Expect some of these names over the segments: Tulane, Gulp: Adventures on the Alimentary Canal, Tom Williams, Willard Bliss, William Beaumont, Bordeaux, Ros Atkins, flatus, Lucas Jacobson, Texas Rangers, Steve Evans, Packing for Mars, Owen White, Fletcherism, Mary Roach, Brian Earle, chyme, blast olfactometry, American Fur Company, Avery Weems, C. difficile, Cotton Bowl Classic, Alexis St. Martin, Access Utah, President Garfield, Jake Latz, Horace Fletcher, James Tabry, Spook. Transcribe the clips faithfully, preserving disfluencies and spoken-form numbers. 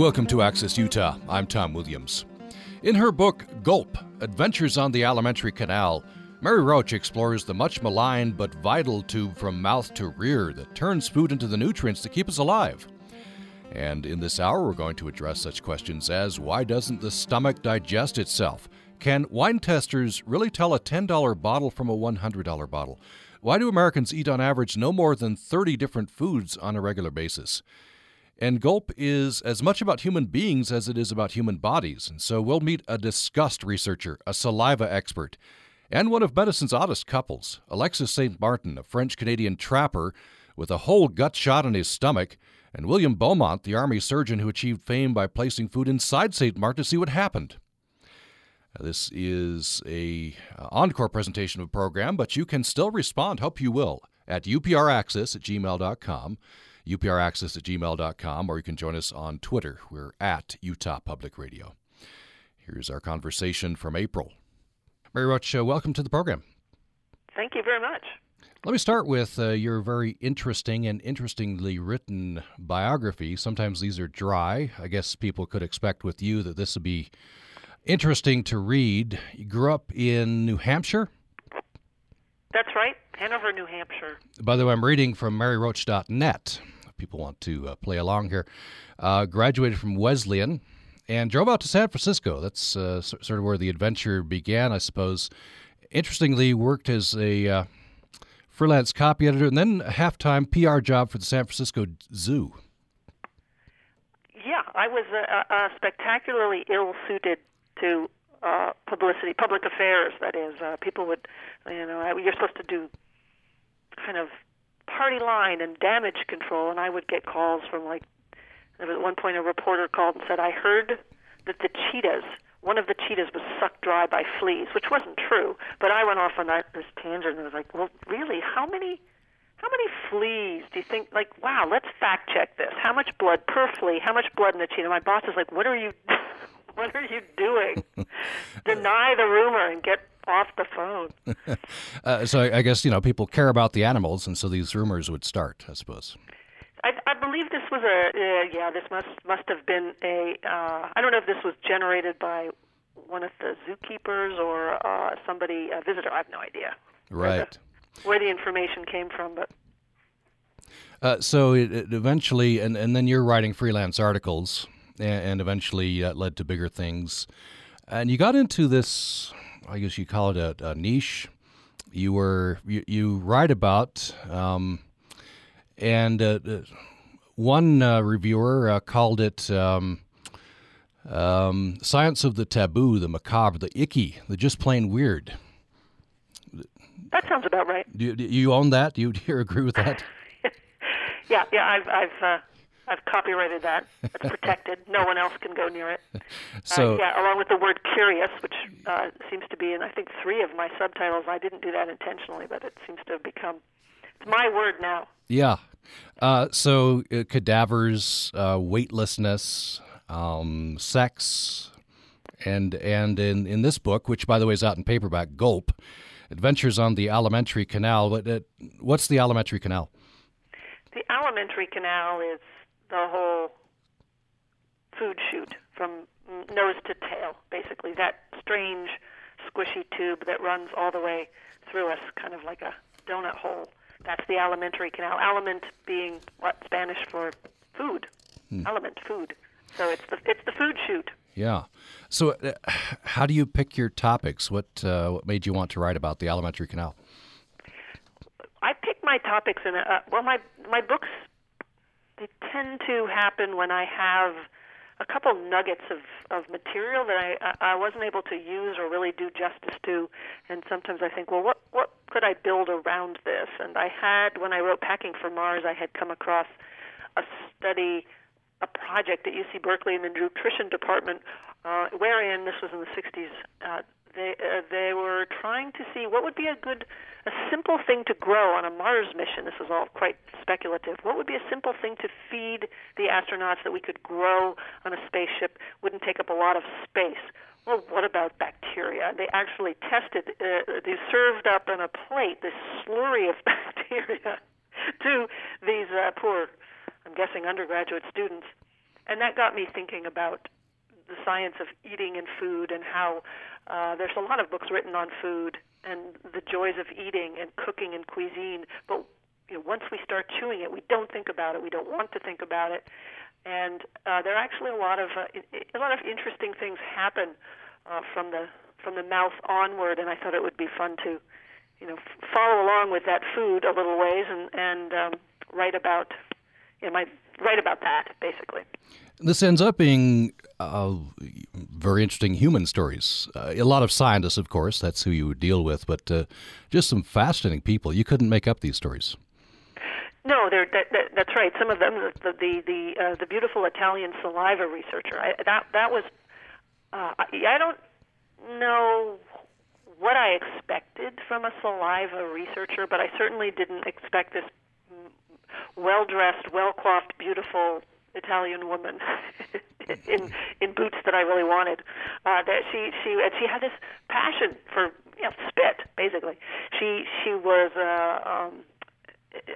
Welcome to Access Utah. I'm Tom Williams. In her book, Gulp: Adventures on the Alimentary Canal, Mary Roach explores the much maligned but vital tube from mouth to rear that turns food into the nutrients that keep us alive. And in this hour, we're going to address such questions as, why doesn't the stomach digest itself? Can wine testers really tell a ten dollar bottle from a one hundred dollar bottle? Why do Americans eat on average no more than thirty different foods on a regular basis? And Gulp is as much about human beings as it is about human bodies, and so we'll meet a disgust researcher, a saliva expert, and one of medicine's oddest couples, Alexis Saint Martin, a French-Canadian trapper with a whole gut shot in his stomach, and William Beaumont, the army surgeon who achieved fame by placing food inside Saint Martin to see what happened. Now, this is an uh, encore presentation of the program, but you can still respond, hope you will, at upraxis at gmail dot com, upraxis at gmail dot com, or you can join us on Twitter. We're at Utah Public Radio. Here's our conversation from April. Mary Roach, uh, welcome to the program. Thank you very much. Let me start with uh, your very interesting and interestingly written biography. Sometimes these are dry. I guess people could expect with you that this would be interesting to read. You grew up in New Hampshire? That's right, Hanover, New Hampshire. By the way, I'm reading from mary roach dot net. People want to uh, play along here. Uh, graduated from Wesleyan and drove out to San Francisco. That's uh, sort of where the adventure began, I suppose. Interestingly, worked as a... Uh, freelance copy editor, and then a half-time P R job for the San Francisco Zoo. Yeah, I was uh, uh, spectacularly ill-suited to uh, publicity, public affairs, that is. Uh, people would, you know, you're supposed to do kind of party line and damage control, and I would get calls from, like, there was at one point a reporter called and said, I heard that the cheetahs, one of the cheetahs was sucked dry by fleas, which wasn't true. But I went off on that this tangent and was like, well, really, how many how many fleas do you think, like, wow, let's fact check this. How much blood per flea, how much blood in a cheetah? My boss is like, what are you what are you doing? Deny the rumor and get off the phone. uh, so I guess, you know, people care about the animals, and so these rumors would start, I suppose. I, I believe this was a, uh, yeah, this must must have been a, uh, I don't know if this was generated by one of the zookeepers or uh, somebody, a visitor, I have no idea. Right. Where the, where the information came from, but. Uh, so it, it eventually, and, and then you're writing freelance articles, and, and eventually that led to bigger things. And you got into this, I guess you call it a, a niche, you were, you, you write about, um, and uh, one uh, reviewer uh, called it um, um, science of the taboo, the macabre, the icky, the just plain weird. That sounds about right. Do you, do you own that? Do you, do you agree with that? yeah, yeah, I've I've, uh, I've copyrighted that. It's protected. No one else can go near it. So uh, yeah, along with the word curious, which uh, seems to be in, I think, three of my subtitles. I didn't do that intentionally, but it seems to have become, it's my word now. Yeah. Uh, so uh, cadavers, uh, weightlessness, um, sex, and and in, in this book, which, by the way, is out in paperback, Gulp, Adventures on the Alimentary Canal. What, uh, what's the Alimentary Canal? The Alimentary Canal is the whole food chute from nose to tail, basically, that strange, squishy tube that runs all the way through us, kind of like a donut hole. That's the alimentary canal. Aliment being what, Spanish for food. Hmm. Aliment, food. So it's the it's the food chute. Yeah. So, uh, how do you pick your topics? What uh, what made you want to write about the alimentary canal? I pick my topics, and uh, well, my my books, they tend to happen when I have a couple nuggets of, of material that I I wasn't able to use or really do justice to, and sometimes I think, well, what what could I build around this? And I had, when I wrote Packing for Mars, I had come across a study, a project at U C Berkeley in the nutrition department, uh, wherein, this was in the sixties, uh, they uh, they were trying to see what would be a good, a simple thing to grow on a Mars mission. This was all quite speculative. What would be a simple thing to feed the astronauts that we could grow on a spaceship, wouldn't take up a lot of space? Well, what about bacteria? They actually tested, uh, they served up on a plate this slurry of bacteria to these uh, poor, I'm guessing, undergraduate students. And that got me thinking about the science of eating and food, and how uh, there's a lot of books written on food and the joys of eating and cooking and cuisine. But you know, once we start chewing it, we don't think about it. We don't want to think about it. And uh, there are actually a lot of uh, a lot of interesting things happen uh, from the from the mouth onward. And I thought it would be fun to, you know, follow along with that food a little ways and and um, write about you know, my write about that basically. This ends up being uh, very interesting human stories. Uh, a lot of scientists, of course, that's who you would deal with, but uh, just some fascinating people. You couldn't make up these stories. No, they're, that, that, that's right. Some of them, the the the, uh, the beautiful Italian saliva researcher. I, that that was. Uh, I, I don't know what I expected from a saliva researcher, but I certainly didn't expect this well-dressed, well-coiffed, beautiful Italian woman in in boots that I really wanted. Uh, that she she and she had this passion for you know, spit. Basically, she she was uh, um,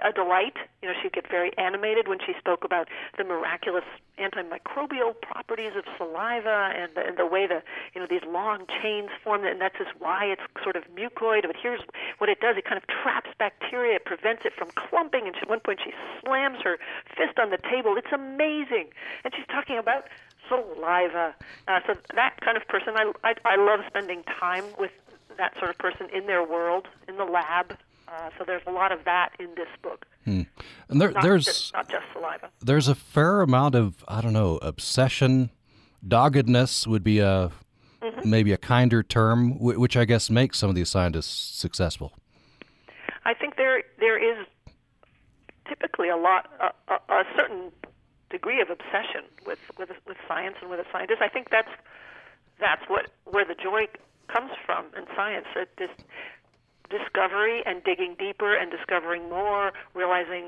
a delight. You know, she'd get very animated when she spoke about the miraculous antimicrobial properties of saliva and the, and the way the you know these long chains form, and that's just why it's sort of mucoid. But here's what it does: it kind of traps bacteria, it prevents it from clumping. And she, at one point, she slams her fist on the table. It's amazing, and she's talking about saliva. Uh, so that kind of person, I, I I love spending time with that sort of person in their world, in the lab. Uh, so there's a lot of that in this book. Hmm. And there, not there's just, not just saliva. There's a fair amount of, I don't know, obsession, doggedness would be a mm-hmm. maybe a kinder term, which I guess makes some of these scientists successful. I think there there is typically a lot a, a, a certain degree of obsession with, with with science and with a scientist. I think that's that's what where the joy comes from in science. It just discovery and digging deeper and discovering more, realizing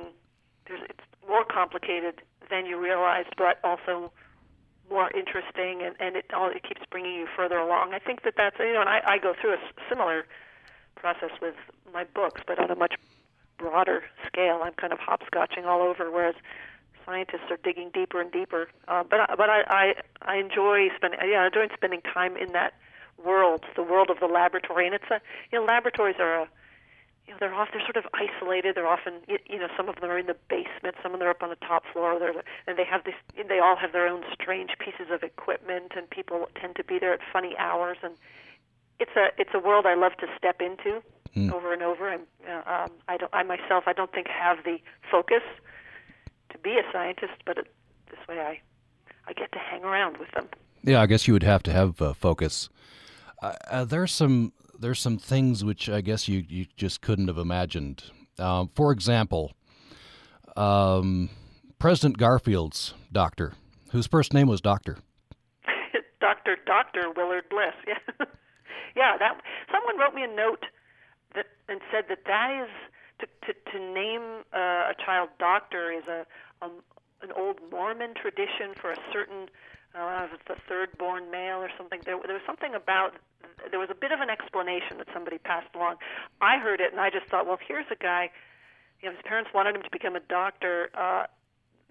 there's, it's more complicated than you realized, but also more interesting, and, and it all it keeps bringing you further along. I think that that's, you know, and I, I go through a similar process with my books, but on a much broader scale. I'm kind of hopscotching all over, whereas scientists are digging deeper and deeper. Uh, but but I, I, I enjoy spending, yeah, I enjoy spending time in that world, the world of the laboratory. And it's a, you know, laboratories are a, you know, they're off, they're sort of isolated. They're often, you know, some of them are in the basement, some of them are up on the top floor, they're, and they have this, they all have their own strange pieces of equipment, and people tend to be there at funny hours. And it's a, it's a world I love to step into mm. over and over. And uh, um, I don't, I myself, I don't think have the focus to be a scientist, but it, this way I, I get to hang around with them. Yeah, I guess you would have to have uh, focus. Uh, uh, there's some there's some things which I guess you, you just couldn't have imagined. Uh, for example, um, President Garfield's doctor, whose first name was Doctor. Doctor Doctor Willard Bliss. Yeah, yeah. That someone wrote me a note that and said that that is to to, to name uh, a child Doctor is a, a an old Mormon tradition for a certain. Uh, it's the third-born male or something. There, there was something about, there was a bit of an explanation that somebody passed along. I heard it, and I just thought, well, here's a guy, you know, his parents wanted him to become a doctor. Uh,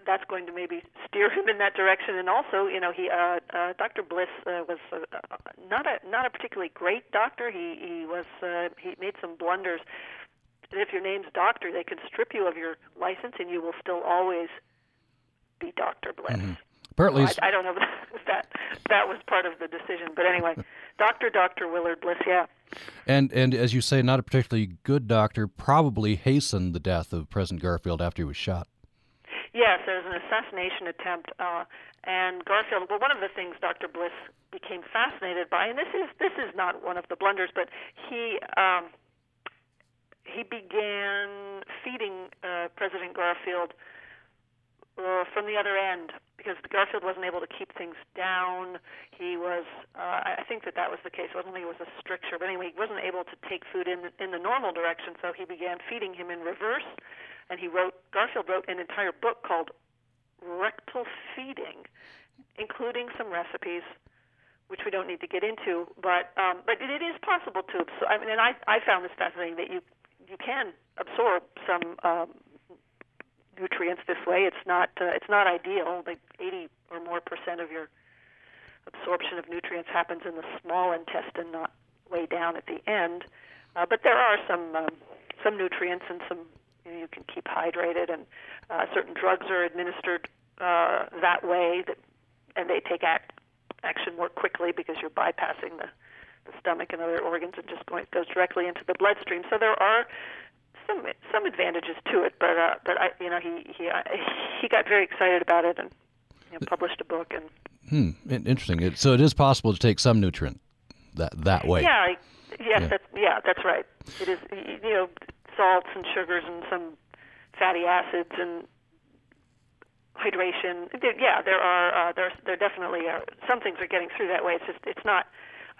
that's going to maybe steer him in that direction. And also, you know, he, uh, uh, Doctor Bliss uh, was uh, not a not a particularly great doctor. He he was uh, he made some blunders. And if your name's Doctor, they can strip you of your license, and you will still always be Doctor Bliss. Mm-hmm. Apparently, oh, I, I don't know if that that was part of the decision, but anyway, Doctor Doctor Willard Bliss, yeah. And and as you say, not a particularly good doctor, probably hastened the death of President Garfield after he was shot. Yes, there was an assassination attempt, uh, and Garfield. Well, one of the things Doctor Bliss became fascinated by, and this is this is not one of the blunders, but he um, he began feeding uh, President Garfield uh, from the other end. Because Garfield wasn't able to keep things down. He was, uh, I think that that was the case. I don't think it was a stricture, but anyway, he wasn't able to take food in the, in the normal direction, so he began feeding him in reverse, and he wrote, Garfield wrote an entire book called Rectal Feeding, including some recipes, which we don't need to get into, but um, but it, it is possible to, absor- I mean, and I, I found this fascinating, that you, you can absorb some um, nutrients this way. It's not uh, it's not ideal. Like eighty or more percent of your absorption of nutrients happens in the small intestine, not way down at the end. Uh, but there are some um, some nutrients and some, you know, you can keep hydrated, and uh, certain drugs are administered uh, that way, that, and they take act, action more quickly because you're bypassing the, the stomach and other organs and just going, goes directly into the bloodstream. So there are some some advantages to it, but uh, but I, you know, he he I, he got very excited about it and, you know, published a book. And hmm, interesting. It, so it is possible to take some nutrient that that way. Yeah, yes, yeah. That's, yeah, that's right. It is, you know, salts and sugars and some fatty acids and hydration. Yeah, there are uh, there there definitely are, some things are getting through that way. It's just it's not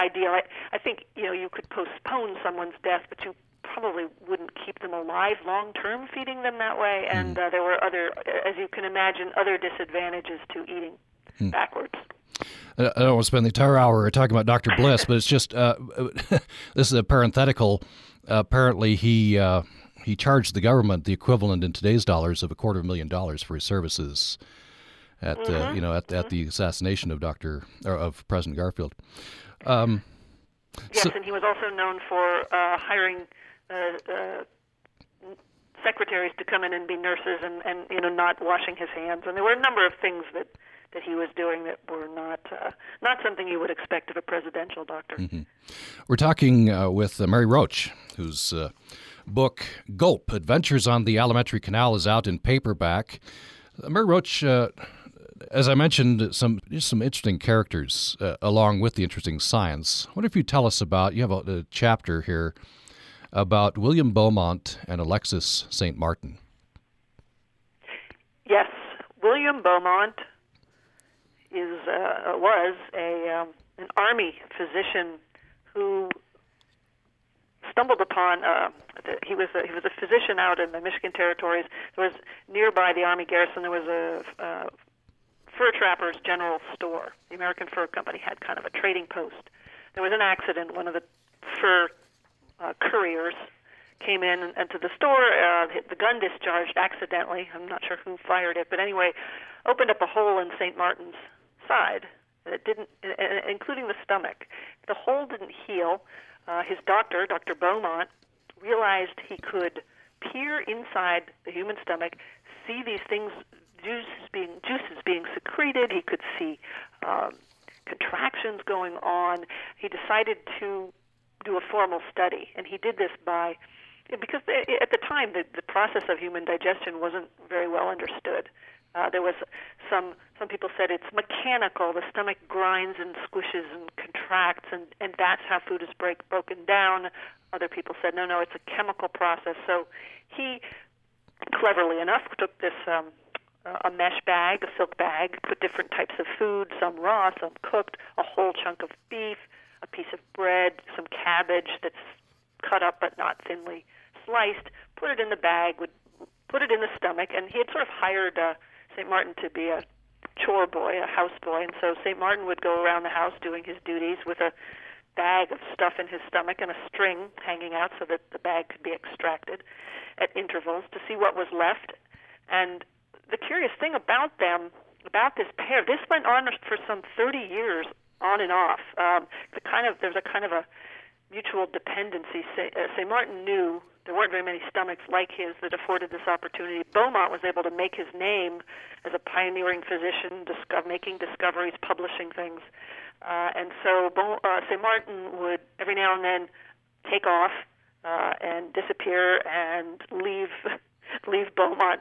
ideal. I, I think, you know, you could postpone someone's death, but you probably wouldn't keep them alive long term feeding them that way. And mm. uh, there were other, as you can imagine, other disadvantages to eating mm. backwards. I don't want to spend the entire hour talking about Doctor Bliss, but it's just uh, this is a parenthetical. Uh, apparently, he uh, he charged the government the equivalent in today's dollars of a quarter of a million dollars for his services at mm-hmm. uh, you know at, mm-hmm. at the assassination of Doctor or of President Garfield. Um, yes, so, and he was also known for uh, hiring uh, uh, secretaries to come in and be nurses, and, and you know not washing his hands. And there were a number of things that. that he was doing that were not uh, not something you would expect of a presidential doctor. Mm-hmm. We're talking uh, with uh, Mary Roach, whose uh, book, Gulp, Adventures on the Alimentary Canal, is out in paperback. Uh, Mary Roach, uh, as I mentioned, some just some interesting characters uh, along with the interesting science. What if you tell us about, you have a, a chapter here about William Beaumont and Alexis Saint Martin. Yes, William Beaumont is uh, was a um, an army physician who stumbled upon. Uh, the, he was a, he was a physician out in the Michigan territories. There was nearby the army garrison. There was a uh, fur trapper's general store. The American Fur Company had kind of a trading post. There was an accident. One of the fur uh, couriers came in and to the store. Uh, the gun discharged accidentally. I'm not sure who fired it, but anyway, opened up a hole in Saint Martin's side, and it didn't, including the stomach. The hole didn't heal. Uh, his doctor, Dr. Beaumont, realized he could peer inside the human stomach, see these things, juices being juices being secreted. He could see um, contractions going on. He decided to do a formal study, and he did this by, because they, at the time the, the process of human digestion wasn't very well understood. Uh, there was some some people said it's mechanical. The stomach grinds and squishes and contracts, and, and that's how food is break, broken down. Other people said, no, no, it's a chemical process. So he, cleverly enough, took this um, a mesh bag, a silk bag, put different types of food, some raw, some cooked, a whole chunk of beef, a piece of bread, some cabbage that's cut up but not thinly sliced, put it in the bag, would put it in the stomach, and he had sort of hired uh, Saint Martin to be a chore boy, a house boy, and so Saint Martin would go around the house doing his duties with a bag of stuff in his stomach and a string hanging out so that the bag could be extracted at intervals to see what was left. And the curious thing about them, about this pair, this went on for some thirty years on and off. Um, the kind of, there was a kind of a mutual dependency. Saint Martin knew there weren't very many stomachs like his that afforded this opportunity. Beaumont was able to make his name as a pioneering physician, disco- making discoveries, publishing things. Uh, and so Bo- uh, Saint Martin would every now and then take off uh, and disappear and leave leave Beaumont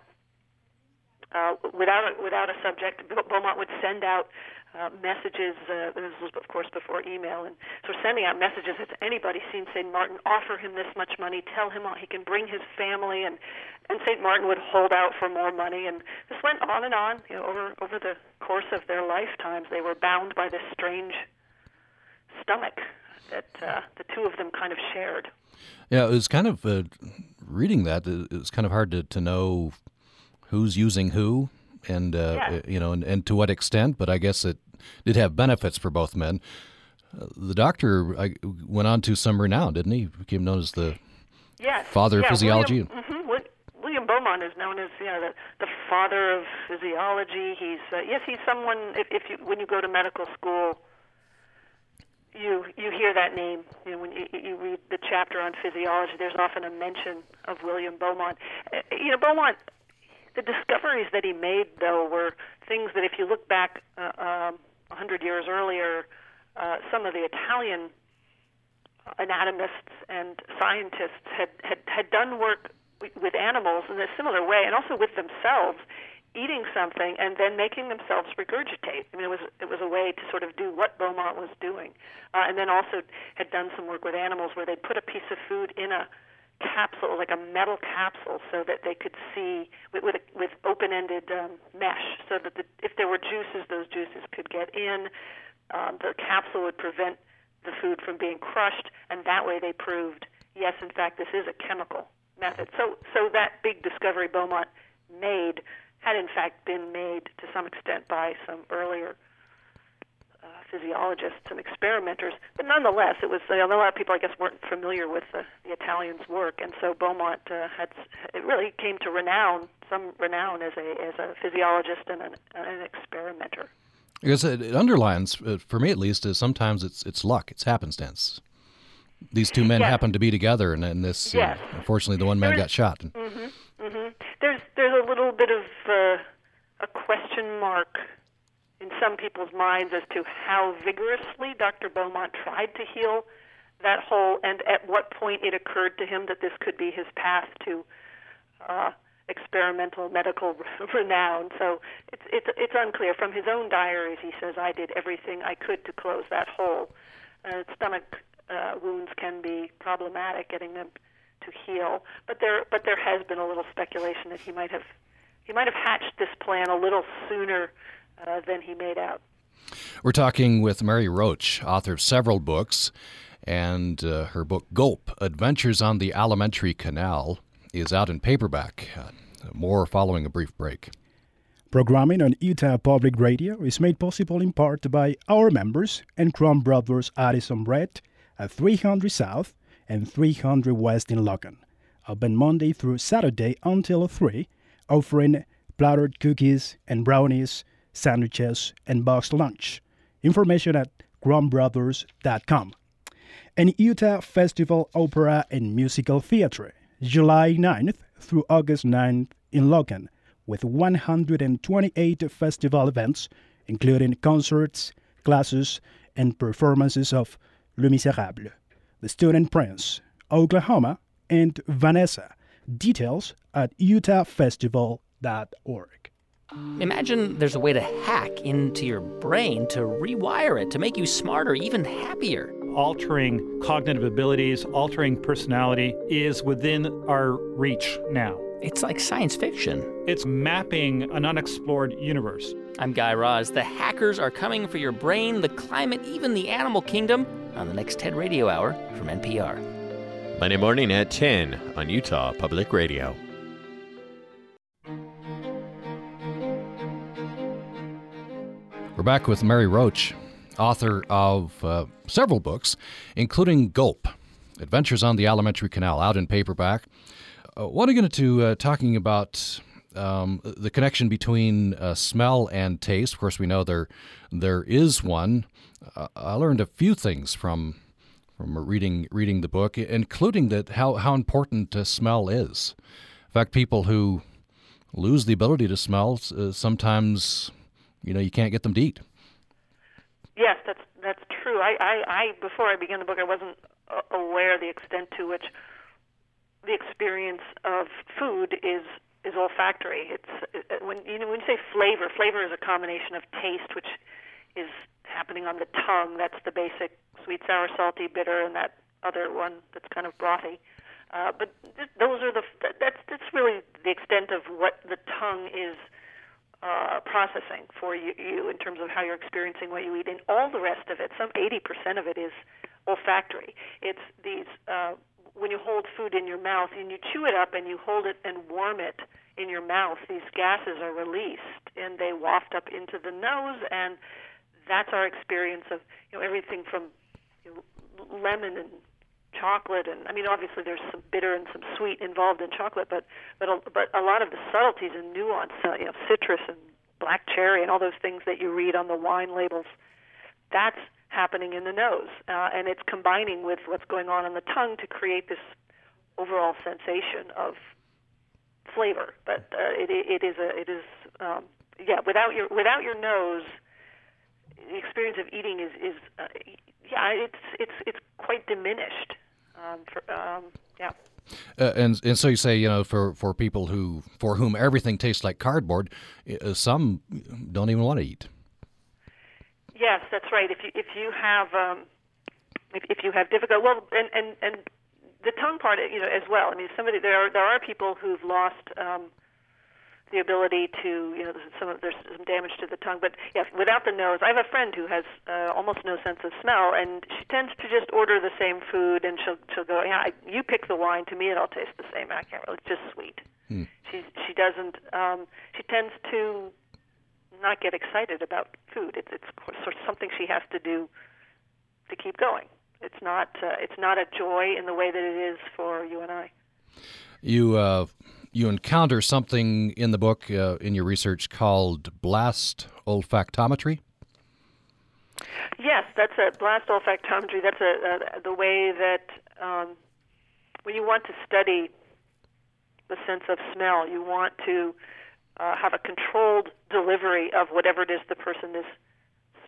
uh, without a, without a subject. Beaumont would send out Uh, messages, uh, this was, of course, before email, and so sending out messages, has anybody seen Saint Martin? Offer him this much money, tell him all, he can bring his family, and, and Saint Martin would hold out for more money, and this went on and on, you know, over, over the course of their lifetimes. They were bound by this strange stomach that uh, the two of them kind of shared. Yeah, it was kind of, uh, reading that, it was kind of hard to, to know who's using who. And uh, yeah. you know, and, and to what extent? But I guess it did have benefits for both men. Uh, the doctor I, went on to some renown, didn't he? He became known as the yes. father yeah, of physiology. William, mm-hmm, William William Beaumont is known as, you know, the, the father of physiology. He's uh, yes, he's someone. If, if you when you go to medical school, you you hear that name. You know, when you, you read the chapter on physiology, there's often a mention of William Beaumont. Uh, you know, Beaumont. The discoveries that he made, though, were things that, if you look back uh, um, a hundred years earlier, uh, some of the Italian anatomists and scientists had, had, had done work with animals in a similar way, and also with themselves, eating something and then making themselves regurgitate. I mean, it was it was a way to sort of do what Beaumont was doing, uh, and then also had done some work with animals where they put a piece of food in a capsule, like a metal capsule, so that they could see with with, with open-ended um, mesh, so that the, if there were juices, those juices could get in. Um, the capsule would prevent the food from being crushed, and that way they proved, yes, in fact, this is a chemical method. So, so that big discovery Beaumont made had, in fact, been made to some extent by some earlier uh, physiologists and experimenters, but nonetheless, it was you know, a lot of people, I guess, weren't familiar with the, the Italians' work, and so Beaumont uh, had it really came to renown, some renown as a as a physiologist and an, an experimenter. I guess it, it underlines, uh, for me at least, is sometimes it's it's luck, it's happenstance. These two men yes. happened to be together, and, and this, yes. uh, unfortunately, the one man there's, got shot. Mm-hmm, mm-hmm. There's there's a little bit of uh, a question mark in some people's minds as to how vigorously Doctor Beaumont tried to heal that hole, and at what point it occurred to him that this could be his path to uh, experimental medical renown. So it's, it's it's unclear. From his own diaries, he says, "I did everything I could to close that hole." Uh, stomach uh, wounds can be problematic, getting them to heal. But there but there has been a little speculation that he might have he might have hatched this plan a little sooner Uh, than he made out. We're talking with Mary Roach, author of several books, and uh, her book Gulp: Adventures on the Alimentary Canal is out in paperback. Uh, more following a brief break. Programming on Utah Public Radio is made possible in part by our members and Crown Brothers Addison Brett at three hundred South and three hundred West in Logan, open Monday through Saturday until three, offering plattered cookies and brownies, sandwiches, and boxed lunch. Information at crumb brothers dot com. And Utah Festival Opera and Musical Theater, July ninth through August ninth in Logan, with one hundred twenty-eight festival events, including concerts, classes, and performances of Le Miserable, The Student Prince, Oklahoma, and Vanessa. Details at utah festival dot org. Imagine there's a way to hack into your brain to rewire it, to make you smarter, even happier. Altering cognitive abilities, altering personality is within our reach now. It's like science fiction. It's mapping an unexplored universe. I'm Guy Raz. The hackers are coming for your brain, the climate, even the animal kingdom on the next TED Radio Hour from N P R. Monday morning at ten on Utah Public Radio. We're back with Mary Roach, author of uh, several books, including Gulp, Adventures on the Alimentary Canal, out in paperback. Uh, want to get into uh, talking about um, the connection between uh, smell and taste. Of course, we know there there is one. Uh, I learned a few things from from reading reading the book, including that how, how important uh, smell is. In fact, people who lose the ability to smell uh, sometimes... You know, you can't get them to eat. Yes, that's that's true. I, I, I before I began the book, I wasn't aware of the extent to which the experience of food is is olfactory. It's when you know when you say flavor, flavor is a combination of taste, which is happening on the tongue. That's the basic sweet, sour, salty, bitter, and that other one that's kind of brothy. Uh, but th- those are the that's that's really the extent of what the tongue is. Uh, processing for you, you in terms of how you're experiencing what you eat, and all the rest of it, some eighty percent of it is olfactory. It's these uh, when you hold food in your mouth and you chew it up and you hold it and warm it in your mouth, these gases are released and they waft up into the nose, and that's our experience of you know everything from you know, lemon and chocolate, and I mean, obviously there's some bitter and some sweet involved in chocolate, but but a, but a lot of the subtleties and nuance, uh, you know, citrus and black cherry and all those things that you read on the wine labels, that's happening in the nose, uh, and it's combining with what's going on in the tongue to create this overall sensation of flavor. But uh, it, it is a it is um, yeah without your without your nose, the experience of eating is is uh, yeah it's it's it's quite diminished. Um, for, um, yeah. Uh, and and so you say, you know, for, for people who for whom everything tastes like cardboard, uh, some don't even want to eat. Yes, that's right. If you if you have um, if if you have difficult well and, and, and the tongue part, you know, as well. I mean, somebody there are, there are people who've lost um, the ability to, you know, some of, there's some damage to the tongue. But yeah, without the nose, I have a friend who has uh, almost no sense of smell, and she tends to just order the same food, and she'll she'll go, yeah, I, you pick the wine, to me it'll taste the same. I can't really, it's just sweet. Hmm. She she doesn't um, she tends to not get excited about food. It's, it's sort of something she has to do to keep going. It's not uh, it's not a joy in the way that it is for you and I. You uh, you encounter something in the book uh, in your research called blast olfactometry. Yes, that's a blast olfactometry. That's a, a the way that um, when you want to study the sense of smell, you want to uh, have a controlled delivery of whatever it is the person is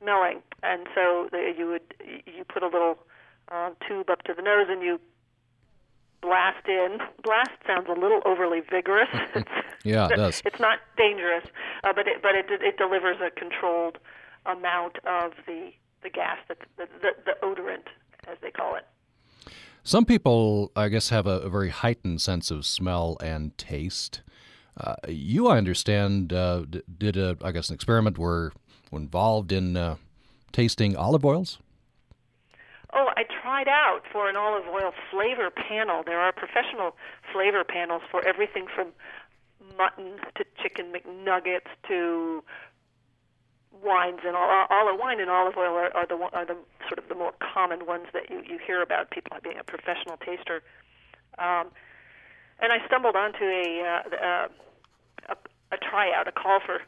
smelling, and so the, you would you put a little uh, tube up to the nose and you blast in. Blast sounds a little overly vigorous. Yeah, it does. It's not dangerous, uh, but it, but it it delivers a controlled amount of the the gas, the the, the, the odorant, as they call it. Some people, I guess, have a, a very heightened sense of smell and taste. Uh, you, I understand, uh, d- did a, I guess, an experiment where were involved in uh, tasting olive oils. Oh, I tried out for an olive oil flavor panel. There are professional flavor panels for everything from mutton to chicken McNuggets to wines, and all, all the wine and olive oil are, are the are the sort of the more common ones that you, you hear about people being a professional taster. Um, and I stumbled onto a, uh, uh, a a tryout, a call for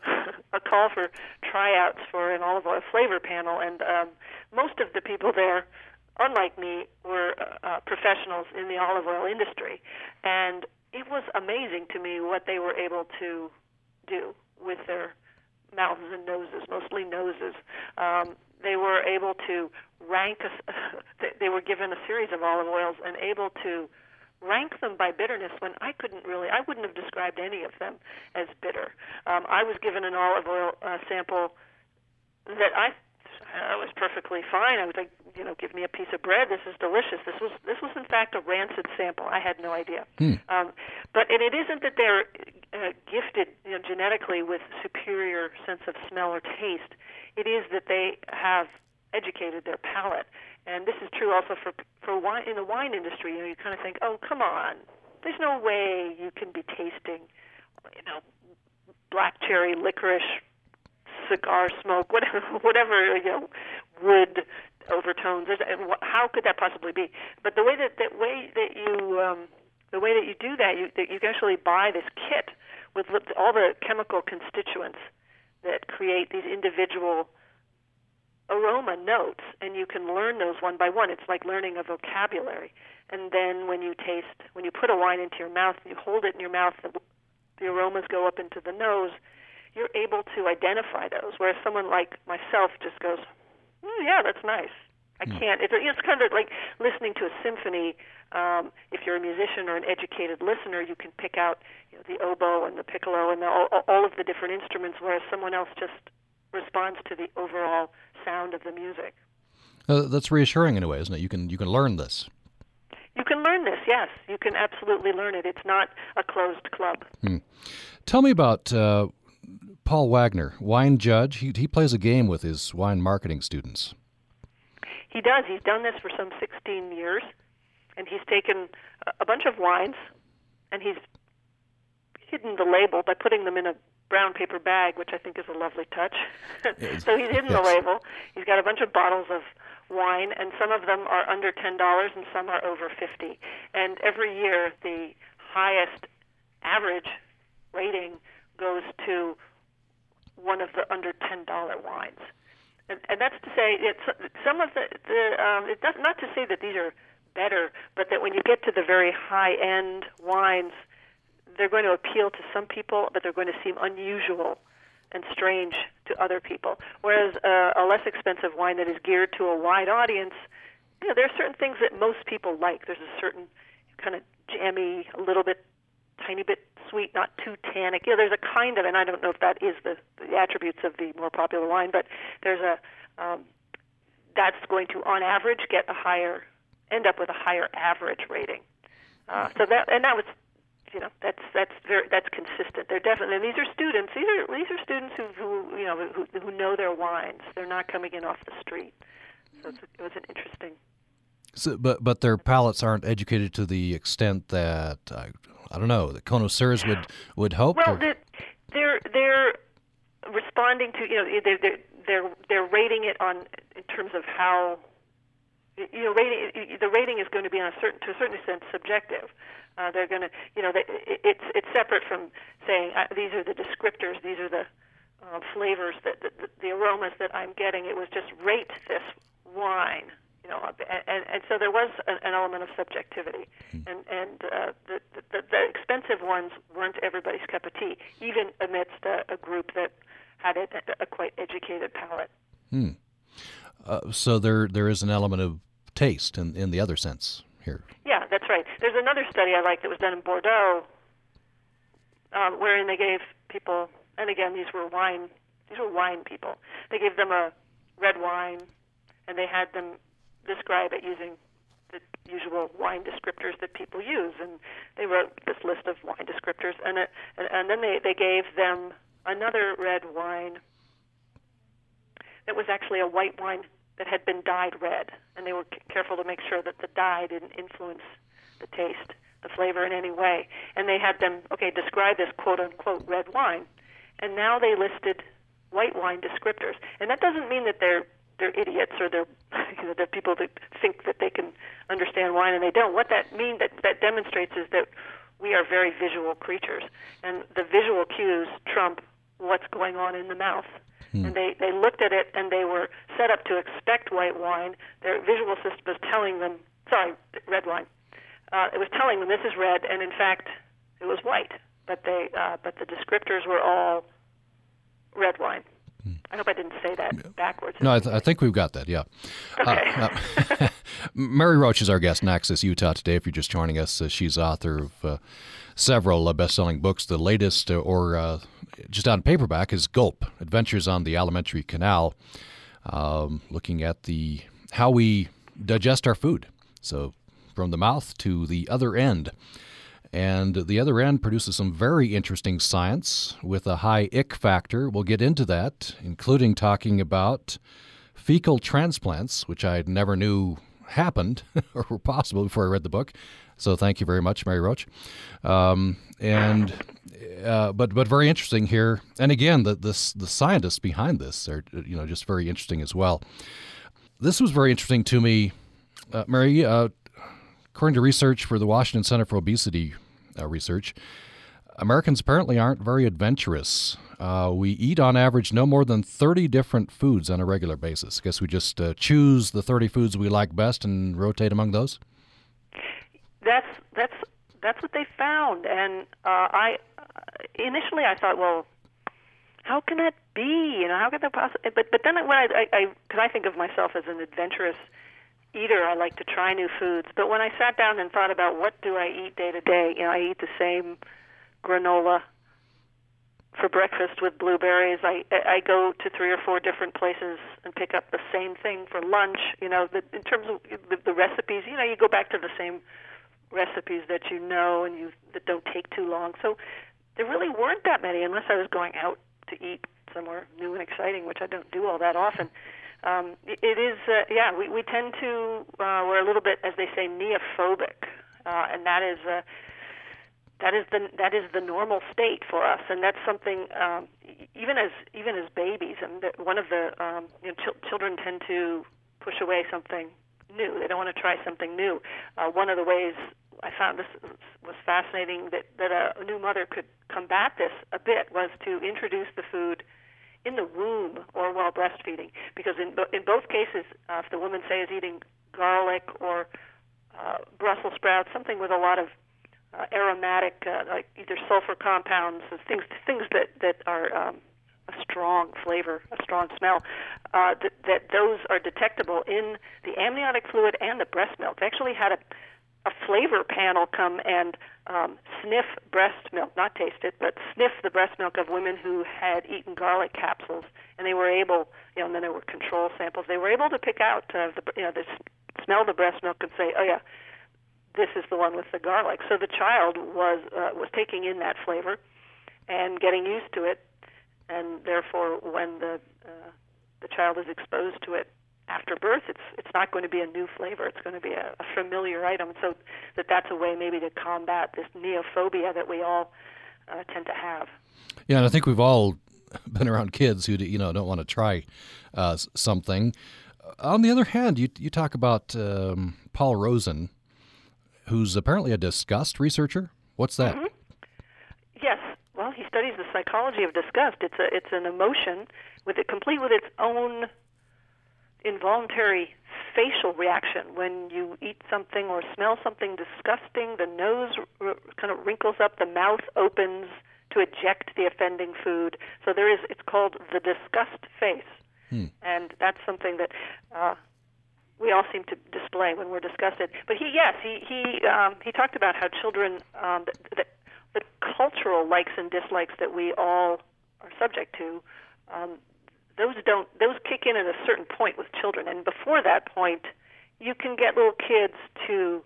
a call for tryouts for an olive oil flavor panel, and um, most of the people there, unlike me, were uh, professionals in the olive oil industry, and it was amazing to me what they were able to do with their mouths and noses, mostly noses. Um, they were able to rank, a, they were given a series of olive oils and able to rank them by bitterness when I couldn't really, I wouldn't have described any of them as bitter. Um, I was given an olive oil uh, sample that I, I was perfectly fine. I was like, you know, give me a piece of bread. This is delicious. This was, this was in fact a rancid sample. I had no idea. Hmm. Um, but and it isn't that they're uh, gifted, you know, genetically with superior sense of smell or taste. It is that they have educated their palate. And this is true also for for wine, in the wine industry. You know, you kind of think, oh, come on, there's no way you can be tasting, you know, black cherry, licorice, cigar smoke, whatever, whatever, you know, wood overtones. And what, how could that possibly be? But the way that that way that you um, the way that you do that, you that you can actually buy this kit with all the chemical constituents that create these individual aroma notes, and you can learn those one by one. It's like learning a vocabulary. And then when you taste, when you put a wine into your mouth and you hold it in your mouth, the, the aromas go up into the nose, you're able to identify those, whereas someone like myself just goes, mm, yeah, that's nice. I can't. It's, it's kind of like listening to a symphony. Um, if you're a musician or an educated listener, you can pick out, you know, the oboe and the piccolo and the, all, all of the different instruments, whereas someone else just responds to the overall sound of the music. Uh, that's reassuring in a way, isn't it? You can you can learn this. You can learn this, yes. You can absolutely learn it. It's not a closed club. Hmm. Tell me about uh, Paul Wagner, wine judge. He he plays a game with his wine marketing students. He does. He's done this for some sixteen years, and he's taken a bunch of wines, and he's hidden the label by putting them in a brown paper bag, which I think is a lovely touch. So he's hidden yes. the label. He's got a bunch of bottles of wine, and some of them are under ten dollars and some are over fifty dollars. And every year the highest average rating goes to one of the under ten dollar wines. And, and that's to say, it's, some of the, the um, it does, not to say that these are better, but that when you get to the very high-end wines, they're going to appeal to some people, but they're going to seem unusual and strange to other people. Whereas uh, a less expensive wine that is geared to a wide audience, you know, there are certain things that most people like. There's a certain kind of jammy, a little bit, tiny bit sweet, not too tannic. You know, there's a kind of, and I don't know if that is the, the attributes of the more popular wine, but there's a, um, that's going to, on average, get a higher, end up with a higher average rating. Uh, so that, and that was, you know, that's that's very, that's consistent. They're definitely, and these are students. These are these are students who, who you know who, who know their wines. They're not coming in off the street. So it's, it was an interesting. So, but but their palates aren't educated to the extent that uh, I don't know the connoisseurs would would hope. Well, or... they're they're responding to you know they're they're they're, they're rating it on in terms of how. You know, rating, the rating is going to be, on a certain, to a certain extent, subjective. Uh, they're going to, you know, they, it's it's separate from saying uh, these are the descriptors, these are the uh, flavors, that the, the aromas that I'm getting. It was just rate this wine, you know, and and so there was an element of subjectivity, and and uh, the, the the expensive ones weren't everybody's cup of tea, even amidst a, a group that had a, a quite educated palate. Hmm. Uh, so there there is an element of taste in, in the other sense here. Yeah, that's right. There's another study I like that was done in Bordeaux, uh, wherein they gave people, and again these were wine, these were wine people. They gave them a red wine, and they had them describe it using the usual wine descriptors that people use, and they wrote this list of wine descriptors, and it, and, and then they, they gave them another red wine. It was actually a white wine that had been dyed red, and they were c- careful to make sure that the dye didn't influence the taste, the flavor in any way. And they had them, okay, describe this quote-unquote red wine. And now they listed white wine descriptors. And that doesn't mean that they're they're idiots or they're, you know, they're people that think that they can understand wine and they don't. What that means, that, that demonstrates is that we are very visual creatures, and the visual cues trump what's going on in the mouth. Hmm. And they, they looked at it, and they were set up to expect white wine. Their visual system was telling them, sorry, red wine. Uh, it was telling them this is red, and in fact, it was white. But they, uh, but the descriptors were all red wine. Hmm. I hope I didn't say that backwards. No, I, th- I think we've got that, yeah. Okay. Uh, uh, Mary Roach is our guest in Access Utah today, if you're just joining us. Uh, she's author of uh, several uh, best-selling books. The latest, uh, or... Uh, just on paperback, is Gulp: Adventures on the Alimentary Canal, um, looking at the how we digest our food, so from the mouth to the other end. And the other end produces some very interesting science with a high ick factor. We'll get into that, including talking about fecal transplants, which I never knew happened or were possible before I read the book. So thank you very much, Mary Roach. Um, and uh, but but very interesting here. And again, the this the scientists behind this are, you know, just very interesting as well. This was very interesting to me, uh, Mary. Uh, according to research for the Washington Center for Obesity uh, Research, Americans apparently aren't very adventurous. Uh, we eat on average no more than thirty different foods on a regular basis. I guess we just uh, choose the thirty foods we like best and rotate among those. That's that's that's what they found, and uh, I initially I thought, well, how can that be? You know, how could that possibly? But but then when I because I, I, I think of myself as an adventurous eater, I like to try new foods. But when I sat down and thought about what do I eat day to day, you know, I eat the same granola for breakfast with blueberries. I I go to three or four different places and pick up the same thing for lunch. You know, the, in terms of the, the recipes, you know, you go back to the same recipes that you know and you that don't take too long. So there really weren't that many, unless I was going out to eat somewhere new and exciting, which I don't do all that often. Um, it, it is, uh, yeah, we, we tend to, uh, we're a little bit, as they say, neophobic, uh, and that is uh, that is the that is the normal state for us, and that's something um, even as even as babies. And one of the um, you know, ch- children tend to push away something new. They don't want to try something new. Uh, one of the ways I found this was fascinating that, that a new mother could combat this a bit was to introduce the food in the womb or while breastfeeding, because in, bo- in both cases, uh, if the woman, say, is eating garlic or uh, Brussels sprouts, something with a lot of uh, aromatic, uh, like either sulfur compounds, things things that, that are um, a strong flavor, a strong smell, uh, that, that those are detectable in the amniotic fluid and the breast milk. They actually had a a flavor panel come and um, sniff breast milk, not taste it, but sniff the breast milk of women who had eaten garlic capsules, and they were able, you know, and then there were control samples, they were able to pick out, uh, the, you know, they smell the breast milk and say, oh yeah, this is the one with the garlic. So the child was uh, was taking in that flavor and getting used to it, and therefore when the uh, the child is exposed to it after birth, it's it's not going to be a new flavor. It's going to be a, a familiar item. So that that's a way maybe to combat this neophobia that we all uh, tend to have. Yeah, and I think we've all been around kids who you know don't want to try uh, something. On the other hand, you you talk about um, Paul Rozin, who's apparently a disgust researcher. What's that? Mm-hmm. Yes. Well, he studies the psychology of disgust. It's a it's an emotion with it complete with its own involuntary facial reaction. When you eat something or smell something disgusting, the nose r- kind of wrinkles up, the mouth opens to eject the offending food. So there is, it's called the disgust face. Hmm. And that's something that uh, we all seem to display when we're disgusted. But he, yes, he he, um, he talked about how children, um, the, the, the cultural likes and dislikes that we all are subject to, um, Those don't. Those kick in at a certain point with children, and before that point, you can get little kids to,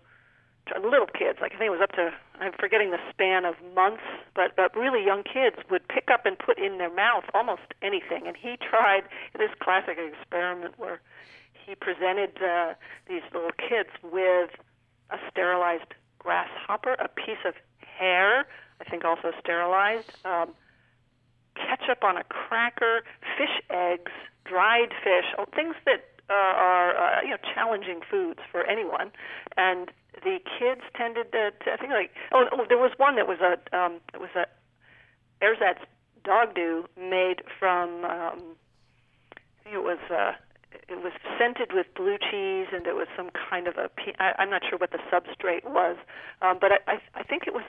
little kids, like I think it was up to, I'm forgetting the span of months, but but really young kids would pick up and put in their mouth almost anything. And he tried this classic experiment where he presented uh, these little kids with a sterilized grasshopper, a piece of hair, I think also sterilized, um, ketchup on a cracker, fish eggs, dried fish, things that uh, are uh, you know challenging foods for anyone. And the kids tended to, to I think like oh, oh there was one that was a um, it was a ersatz dog do made from um, it was uh, it was scented with blue cheese, and it was some kind of a I, I'm not sure what the substrate was, um, but I, I I think it was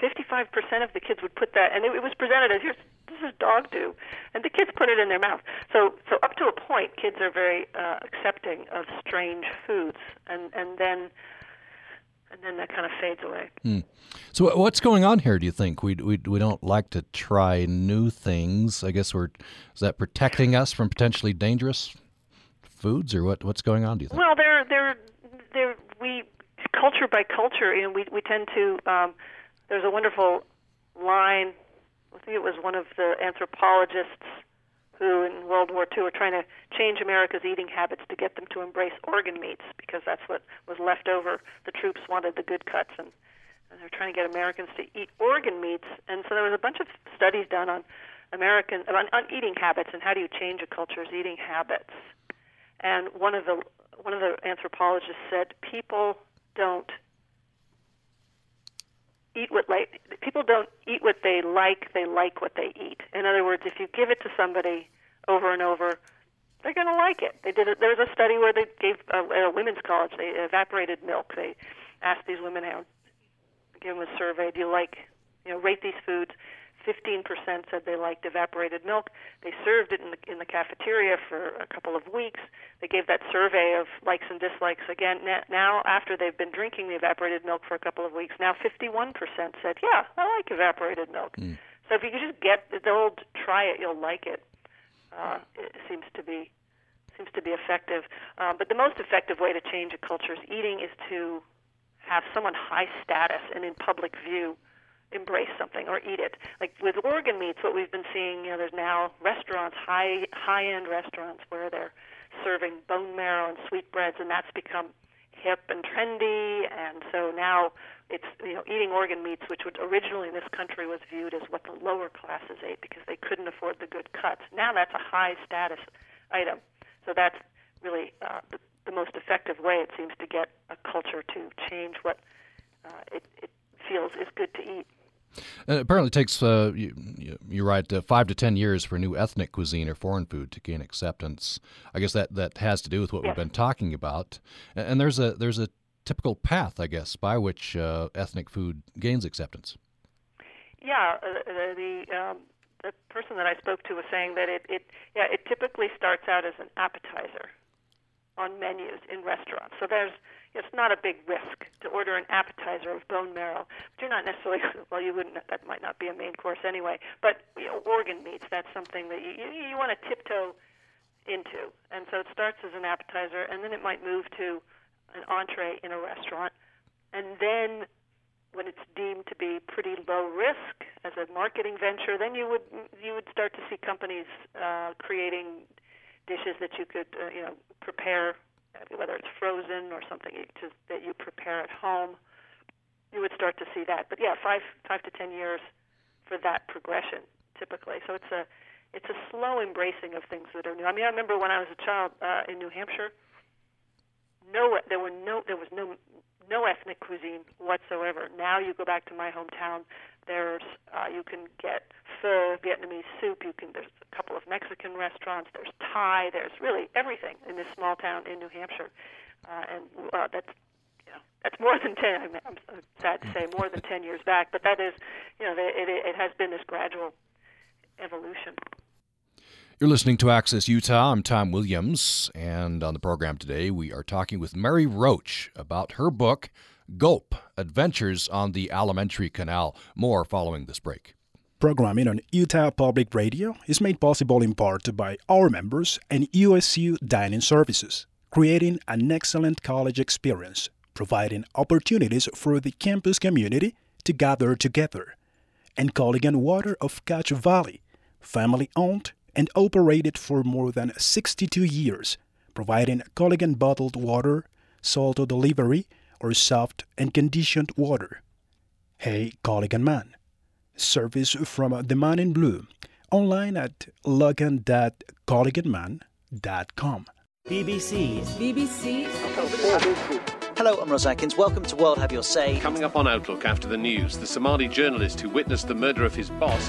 fifty-five percent of the kids would put that, and it, it was presented as here's. This is dog do, and the kids put it in their mouth. So, so up to a point, kids are very uh, accepting of strange foods, and, and then and then that kind of fades away. Hmm. So, what's going on here? Do you think we we we don't like to try new things? I guess we're is that protecting us from potentially dangerous foods, or what? What's going on? Do you think? Well, they're they're they're we culture by culture, you know, we we tend to. Um, there's a wonderful line. I think it was one of the anthropologists who in World War Two were trying to change America's eating habits to get them to embrace organ meats because that's what was left over. The troops wanted the good cuts, and, and they were trying to get Americans to eat organ meats. And so there was a bunch of studies done on American on, on eating habits and how do you change a culture's eating habits. And one of the one of the anthropologists said people don't Eat what like people don't eat what they like. They like what they eat. In other words, if you give it to somebody over and over, they're going to like it. They did. A, there was a study where they gave uh, at a women's college. They evaporated milk. They asked these women how, give them a survey. Do you like, you know, rate these foods? Fifteen percent said they liked evaporated milk. They served it in the in the cafeteria for a couple of weeks. They gave that survey of likes and dislikes again. Now, after they've been drinking the evaporated milk for a couple of weeks, now fifty-one percent said, yeah, I like evaporated milk. Mm. So if you could just get the old try it, you'll like it. Uh, it seems to be seems to be effective. Um, but the most effective way to change a culture's eating is to have someone high status and in public view embrace something or eat it. Like with organ meats, what we've been seeing, you know, there's now restaurants, high, high-end restaurants where they're serving bone marrow and sweetbreads, and that's become hip and trendy, and so now it's, you know, eating organ meats, which would originally in this country was viewed as what the lower classes ate because they couldn't afford the good cuts. Now that's a high-status item. So that's really uh, the, the most effective way, it seems, to get a culture to change what uh, it, it feels is good to eat. And it apparently takes, uh, you, you're right, uh, five to ten years for new ethnic cuisine or foreign food to gain acceptance. I guess that, that has to do with what yes. we've been talking about. And there's a there's a typical path, I guess, by which uh, ethnic food gains acceptance. Yeah, uh, the um, the person that I spoke to was saying that it, it yeah it typically starts out as an appetizer on menus in restaurants. So there's it's not a big risk to order an appetizer of bone marrow. But you're not necessarily, well, you wouldn't, that might not be a main course anyway, but you know, organ meats, that's something that you, you, you want to tiptoe into. And so it starts as an appetizer, and then it might move to an entree in a restaurant. And then when it's deemed to be pretty low risk as a marketing venture, then you would you would start to see companies uh, creating dishes that you could, uh, you know, prepare, whether it's frozen or something to, that you prepare at home, you would start to see that. But yeah, five five to ten years for that progression typically. So it's a it's a slow embracing of things that are new. I mean, I remember when I was a child uh, in New Hampshire, no there were no there was no no ethnic cuisine whatsoever. Now you go back to my hometown, there's uh, you can get pho, Vietnamese soup. You can there's a couple of Mexican restaurants. There's Thai. There's really everything in this small town in New Hampshire, uh, and uh, that's you know that's more than ten. I'm, I'm sad to say more than ten years back, but that is you know it, it, it has been this gradual evolution. You're listening to Access Utah. I'm Tom Williams, and on the program today, we are talking with Mary Roach about her book, Gulp: Adventures on the Alimentary Canal. More following this break. Programming on Utah Public Radio is made possible in part by our members and U S U Dining Services, creating an excellent college experience, providing opportunities for the campus community to gather together, and Colligan Water of Cache Valley, family-owned and operated for more than sixty-two years, providing Colligan bottled water, salt delivery, or soft and conditioned water. Hey Colligan Man! Service from the Man in Blue, online at logan dot colligan man dot com. B B C's. B B C. Hello, I'm Ros Atkins. Welcome to World Have Your Say. Coming up on Outlook after the news, the Somali journalist who witnessed the murder of his boss.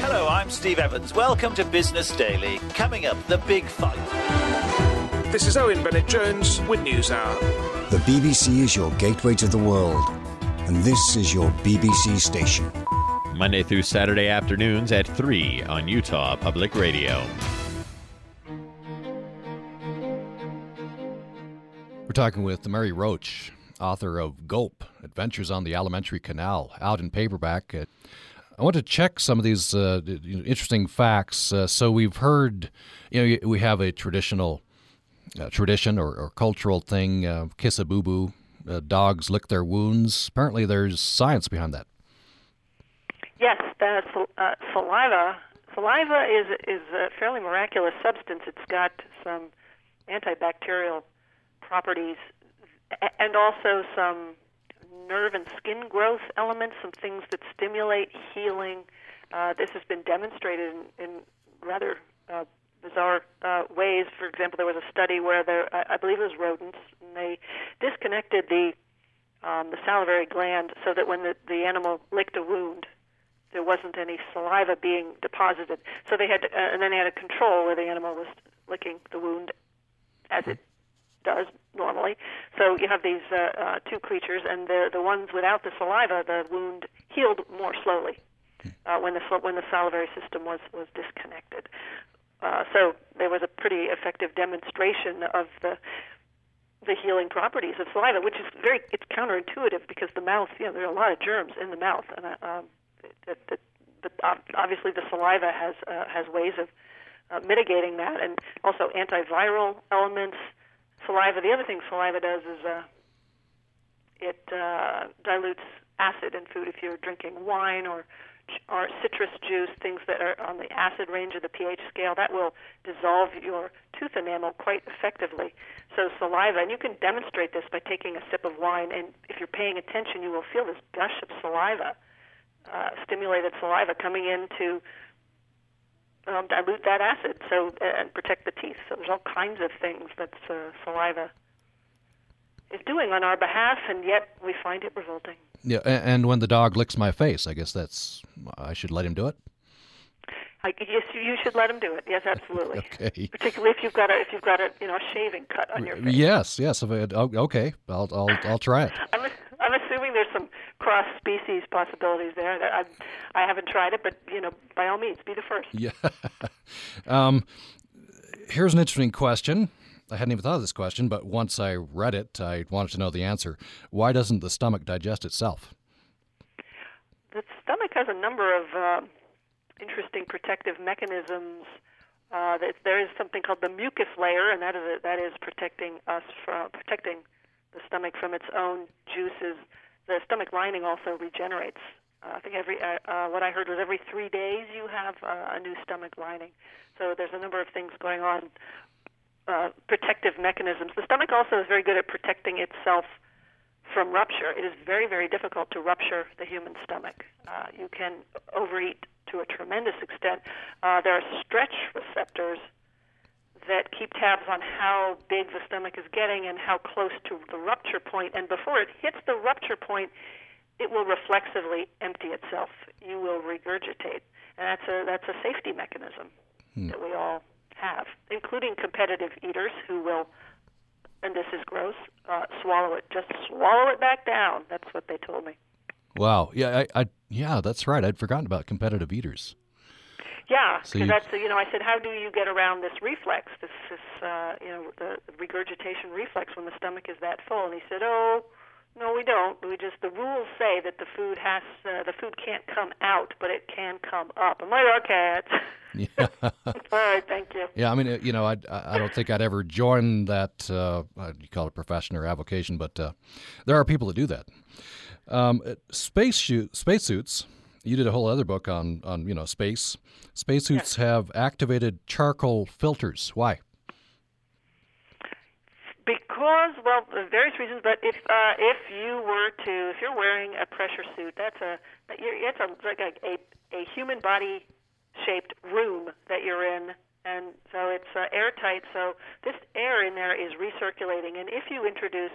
Hello, I'm Steve Evans. Welcome to Business Daily. Coming up, the big fight. This is Owen Bennett-Jones with News Hour. The B B C is your gateway to the world, and this is your B B C station. Monday through Saturday afternoons at three on Utah Public Radio. We're talking with Mary Roach, author of Gulp: Adventures on the Alimentary Canal, out in paperback. I want to check some of these uh, interesting facts. Uh, so we've heard, you know, we have a traditional uh, tradition or, or cultural thing, uh, kiss a boo-boo, uh, dogs lick their wounds. Apparently there's science behind that. Yes, uh, uh, saliva. Saliva is is a fairly miraculous substance. It's got some antibacterial properties, and also some nerve and skin growth elements, some things that stimulate healing. Uh, this has been demonstrated in, in rather uh, bizarre uh, ways. For example, there was a study where there, I, I believe it was rodents, and they disconnected the um, the salivary gland so that when the, the animal licked a wound, there wasn't any saliva being deposited. So they had, to, uh, and then they had a control where the animal was licking the wound, as it does normally. So you have these uh, uh, two creatures, and the the ones without the saliva, the wound healed more slowly uh, when the when the salivary system was was disconnected. Uh, so there was a pretty effective demonstration of the the healing properties of saliva, which is very it's counterintuitive because the mouth, you know, there are a lot of germs in the mouth, and. Uh, But obviously, the saliva has uh, has ways of uh, mitigating that, and also antiviral elements. Saliva. The other thing saliva does is uh, it uh, dilutes acid in food. If you're drinking wine or or citrus juice, things that are on the acid range of the pH scale, that will dissolve your tooth enamel quite effectively. So saliva, and you can demonstrate this by taking a sip of wine, and if you're paying attention, you will feel this gush of saliva. Uh, stimulated saliva coming into um, dilute that acid so and protect the teeth. So there's all kinds of things that uh, saliva is doing on our behalf, and yet we find it revolting. Yeah, and when the dog licks my face, I guess that's, I should let him do it? I, yes, you should let him do it. Yes, absolutely. Okay. Particularly if you've got a if you've got a you know a shaving cut on your face. Yes, yes. Okay, I'll I'll I'll try it. I'm I'm assuming there's some cross species possibilities there. I I haven't tried it, but you know, by all means, be the first. Yeah. um, here's an interesting question. I hadn't even thought of this question, but once I read it, I wanted to know the answer. Why doesn't the stomach digest itself? The stomach has a number of Uh, interesting protective mechanisms. Uh, that there is something called the mucus layer, and that is a, that is protecting us from protecting the stomach from its own juices. The stomach lining also regenerates. Uh, I think every uh, uh, what I heard was every three days you have uh, a new stomach lining. So there's a number of things going on, uh, protective mechanisms. The stomach also is very good at protecting itself from rupture. It is very, very difficult to rupture the human stomach. Uh, you can overeat to a tremendous extent. Uh, there are stretch receptors that keep tabs on how big the stomach is getting and how close to the rupture point. And before it hits the rupture point, it will reflexively empty itself. You will regurgitate. And that's a, that's a safety mechanism hmm. that we all have, including competitive eaters who will, and this is gross, uh, swallow it. Just swallow it back down. That's what they told me. Wow. Yeah, I, I yeah, that's right. I'd forgotten about competitive eaters. Yeah, so you, that's you know, I said, how do you get around this reflex, this this uh, you know, the regurgitation reflex when the stomach is that full? And he said, oh, no, we don't. We just the rules say that the food has uh, the food can't come out, but it can come up. I'm like, okay, it's yeah. All right, thank you. Yeah, I mean, you know, I I don't think I'd ever join that. Uh, you call it profession or avocation, but uh, there are people that do that. Um, space shoot, spacesuits. You did a whole other book on, on you know space. Spacesuits yes. have activated charcoal filters. Why? Because well, various reasons. But if uh, if you were to if you're wearing a pressure suit, that's a it's a like a a human body shaped room that you're in, and so it's uh, airtight. So this air in there is recirculating, and if you introduce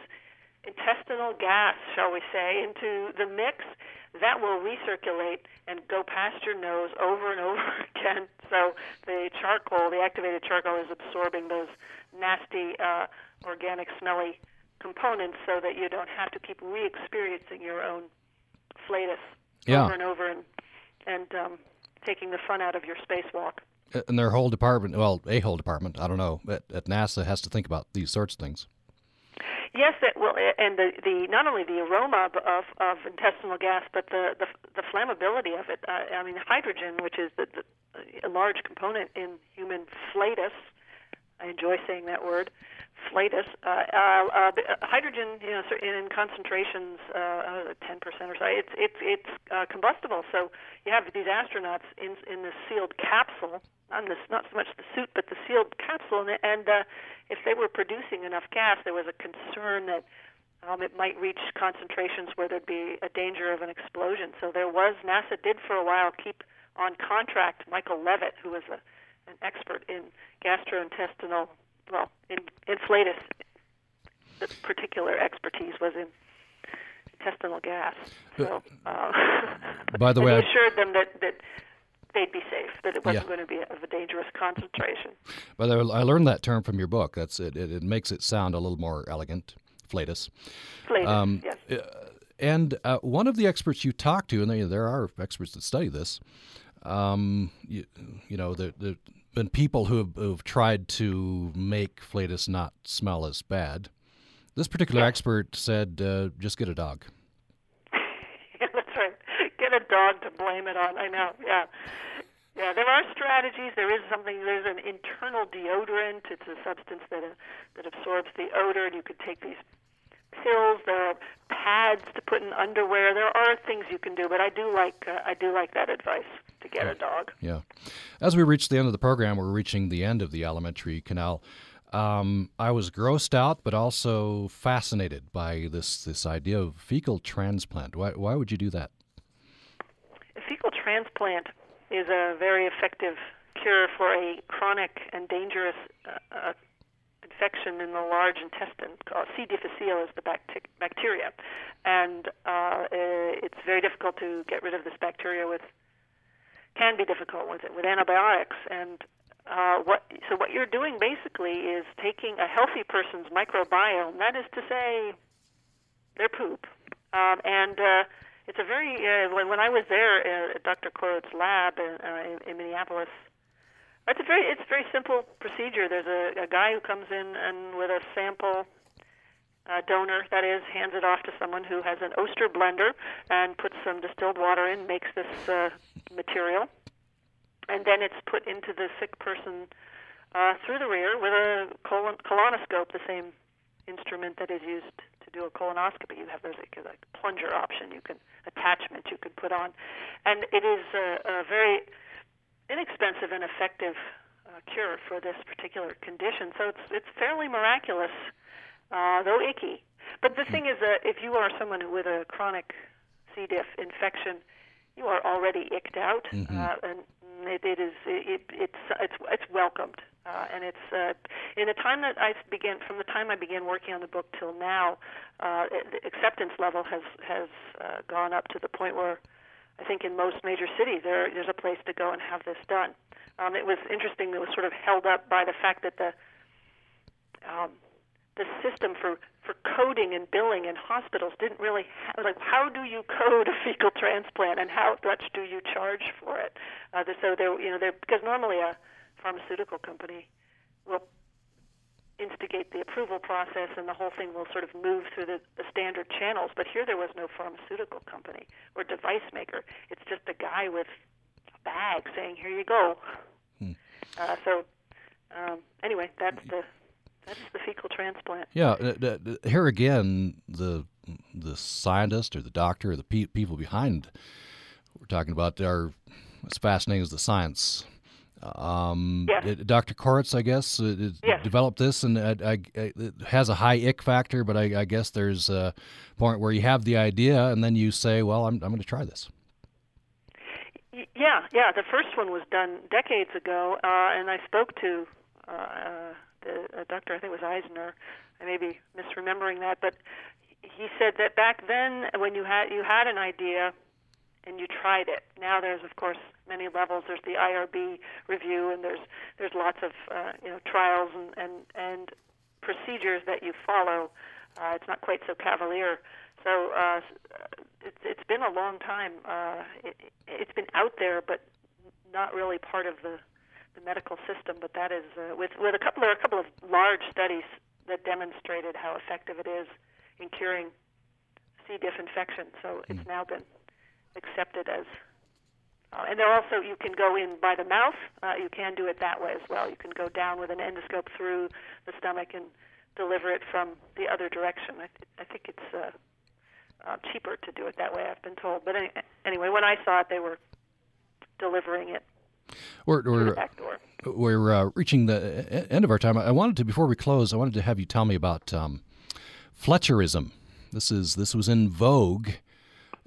intestinal gas, shall we say, into the mix, that will recirculate and go past your nose over and over again. So the charcoal, the activated charcoal, is absorbing those nasty, uh, organic, smelly components so that you don't have to keep re-experiencing your own flatus yeah. over and over and, and um, taking the fun out of your spacewalk. And their whole department, well, a whole department, I don't know, at, at NASA has to think about these sorts of things. Yes, it will, and the, the not only the aroma of, of intestinal gas, but the, the, the flammability of it. Uh, I mean, hydrogen, which is the, the, a large component in human flatus. I enjoy saying that word, flatus. Uh, uh, uh, hydrogen, you know, in concentrations, uh, ten percent or so. It's it's it's uh, combustible. So you have these astronauts in in this sealed capsule. On this, not so much the suit, but the sealed capsule, and, and uh, if they were producing enough gas, there was a concern that um, it might reach concentrations where there'd be a danger of an explosion. So there was, NASA did for a while keep on contract Michael Levitt, who was a, an expert in gastrointestinal, well, in, in flatus, the particular expertise was in intestinal gas. So, uh, by the way, he assured them that, that they'd be safe, that it wasn't yeah. going to be of a dangerous concentration. But I learned that term from your book. That's it. It, it makes it sound a little more elegant, flatus. Flatus, um, yes. And uh, one of the experts you talked to, and they, there are experts that study this, um, you, you know, there have been people who have who've tried to make flatus not smell as bad. This particular yeah. expert said, uh, just get a dog. A dog to blame it on. I know, yeah. Yeah, there are strategies. There is something, there's an internal deodorant. It's a substance that uh, that absorbs the odor, and you could take these pills. There are pads to put in underwear. There are things you can do, but I do like uh, I do like that advice to get a dog. Yeah. As we reach the end of the program, we're reaching the end of the alimentary canal. Um, I was grossed out, but also fascinated by this, this idea of fecal transplant. Why, why would you do that? Transplant is a very effective cure for a chronic and dangerous uh, uh, infection in the large intestine called C. difficile is the bacti- bacteria. And uh, it's very difficult to get rid of this bacteria with, can be difficult with it, with antibiotics. And uh, what so what you're doing basically is taking a healthy person's microbiome, that is to say, their poop, um, and uh, it's a very, uh, when, when I was there uh, at Doctor Corot's lab in, uh, in, in Minneapolis, It's a very it's a very simple procedure. There's a, a guy who comes in and with a sample uh, donor, that is, hands it off to someone who has an Oster blender and puts some distilled water in, makes this uh, material, and then it's put into the sick person uh, through the rear with a colon, colonoscope, the same instrument that is used to do a colonoscopy. You have there's like a like, plunger option, you can attachment you can put on, and it is a, a very inexpensive and effective uh, cure for this particular condition. So it's it's fairly miraculous, uh, though icky. But the thing is that if you are someone with a chronic C. diff infection, you are already icked out, mm-hmm. uh, and it, it is it, it's it's it's welcomed. Uh, and it's uh, in the time that I began, from the time I began working on the book till now, uh, the acceptance level has has uh, gone up to the point where, I think in most major cities, there, there's a place to go and have this done. Um, it was interesting that it was sort of held up by the fact that the um, the system for, for coding and billing in hospitals didn't really ha- like how do you code a fecal transplant and how much do you charge for it? Uh, so there, you know, there because normally a pharmaceutical company will instigate the approval process, and the whole thing will sort of move through the, the standard channels. But here there was no pharmaceutical company or device maker. It's just a guy with a bag saying, here you go. Hmm. Uh, so um, anyway, that's the that's the fecal transplant. Yeah, uh, uh, here again, the the scientist or the doctor or the pe- people behind what we're talking about are as fascinating as the science. Um, yes. it, Doctor Koretz, I guess, it, it yes. developed this, and I, I, it has a high ick factor. But I, I guess there's a point where you have the idea, and then you say, "Well, I'm, I'm going to try this." Yeah, yeah. The first one was done decades ago, uh, and I spoke to uh, uh, the uh, doctor. I think it was Eisner. I may be misremembering that, but he said that back then, when you had you had an idea. And you tried it. Now there's, of course, many levels. There's the I R B review, and there's there's lots of uh, you know trials and, and, and procedures that you follow. Uh, it's not quite so cavalier. So uh, it, it's been a long time. Uh, it, it's been out there, but not really part of the, the medical system. But that is uh, with with a couple there are a couple of large studies that demonstrated how effective it is in curing C. diff infection. So it's now been accepted as, uh, and there also you can go in by the mouth. Uh, you can do it that way as well. You can go down with an endoscope through the stomach and deliver it from the other direction. I, th- I think it's uh, uh, cheaper to do it that way, I've been told. But any- anyway, when I saw it, they were delivering it we're, through we're, the back door. We're uh, reaching the end of our time. I wanted to, before we close, I wanted to have you tell me about um, Fletcherism. This is this was in vogue.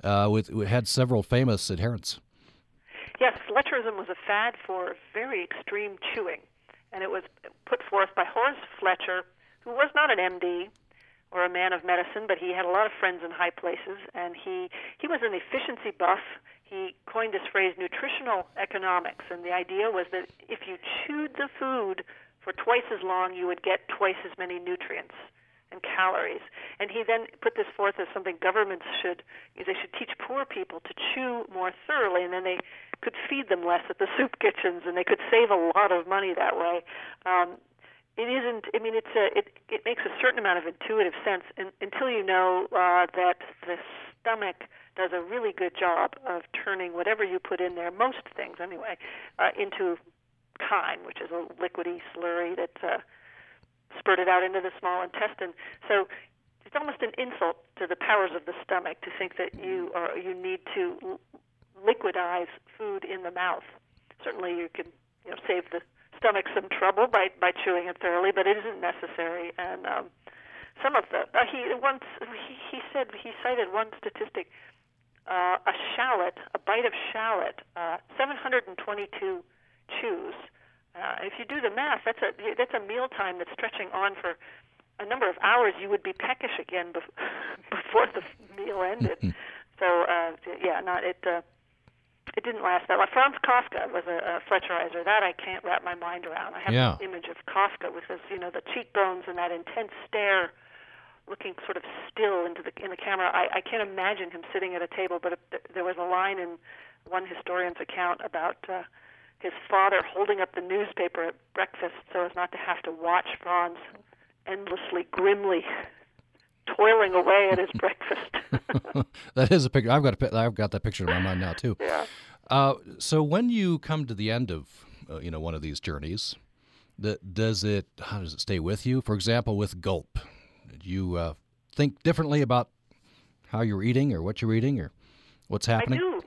Uh, with it had several famous adherents. Yes, Fletcherism was a fad for very extreme chewing, and it was put forth by Horace Fletcher, who was not an M D or a man of medicine, but he had a lot of friends in high places, and he, he was an efficiency buff. He coined this phrase, nutritional economics, and the idea was that if you chewed the food for twice as long, you would get twice as many nutrients and calories. And he then put this forth as something governments should, they should teach poor people to chew more thoroughly, and then they could feed them less at the soup kitchens, and they could save a lot of money that way. Um, it isn't, I mean, it's a, it, it makes a certain amount of intuitive sense in, until you know uh, that the stomach does a really good job of turning whatever you put in there, most things anyway, uh, into chyme, which is a liquidy slurry that uh, spurted out into the small intestine. So it's almost an insult to the powers of the stomach to think that you are you need to liquidize food in the mouth. Certainly you can you know, save the stomach some trouble by, by chewing it thoroughly, but it isn't necessary. And um, some of the uh, he once he, he said he cited one statistic: uh, a shallot, a bite of shallot, uh, seven hundred twenty-two choose. Uh, if you do the math, that's a that's a meal time that's stretching on for a number of hours. You would be peckish again bef- before the meal ended. Mm-hmm. So uh, yeah, not it. Uh, It didn't last that long. Franz Kafka was a, a Fletcherizer. That I can't wrap my mind around. I have yeah. this image of Kafka with his, you know, the cheekbones and that intense stare, looking sort of still into the in the camera. I, I can't imagine him sitting at a table. But there was a line in one historian's account about uh, his father holding up the newspaper at breakfast so as not to have to watch Franz endlessly, grimly toiling away at his breakfast. That is a picture. I've got a, I've got that picture in my mind now too. Yeah. Uh, so when you come to the end of uh, you know one of these journeys, that does it how does it stay with you? For example, with Gulp, did you uh, think differently about how you're eating or what you're eating or what's happening? I do.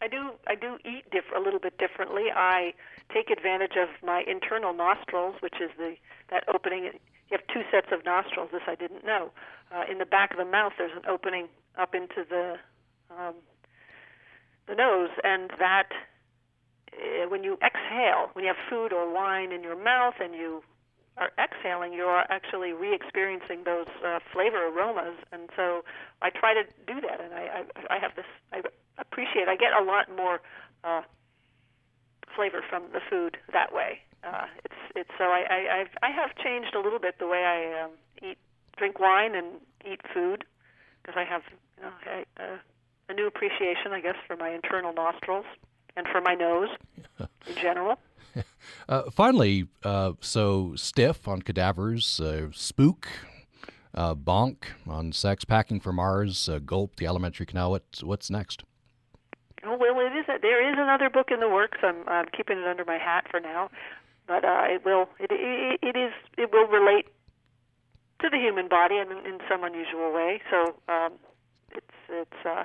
I do. I do eat diff- a little bit differently. I take advantage of my internal nostrils, which is the that opening. You have two sets of nostrils. This I didn't know. Uh, in the back of the mouth, there's an opening up into the um, the nose, and that uh, when you exhale, when you have food or wine in your mouth and you are exhaling, you are actually re-experiencing those uh, flavor aromas. And so I try to do that, and I, I, I have this. I appreciate. I get a lot more uh, flavor from the food that way. Uh, it's it's so I I I've, I have changed a little bit the way I um, eat, drink wine, and eat food because I have you know I, uh, a new appreciation, I guess, for my internal nostrils and for my nose in general. uh, finally, uh, so Stiff on Cadavers, uh, Spook, uh, Bonk on Sex, Packing for Mars, uh, Gulp, the Alimentary Canal. What's what's next? Oh well, it is a, there is another book in the works. I'm I'm keeping it under my hat for now. But uh, it will it, it it is it will relate to the human body in, in some unusual way. So um, it's it's uh,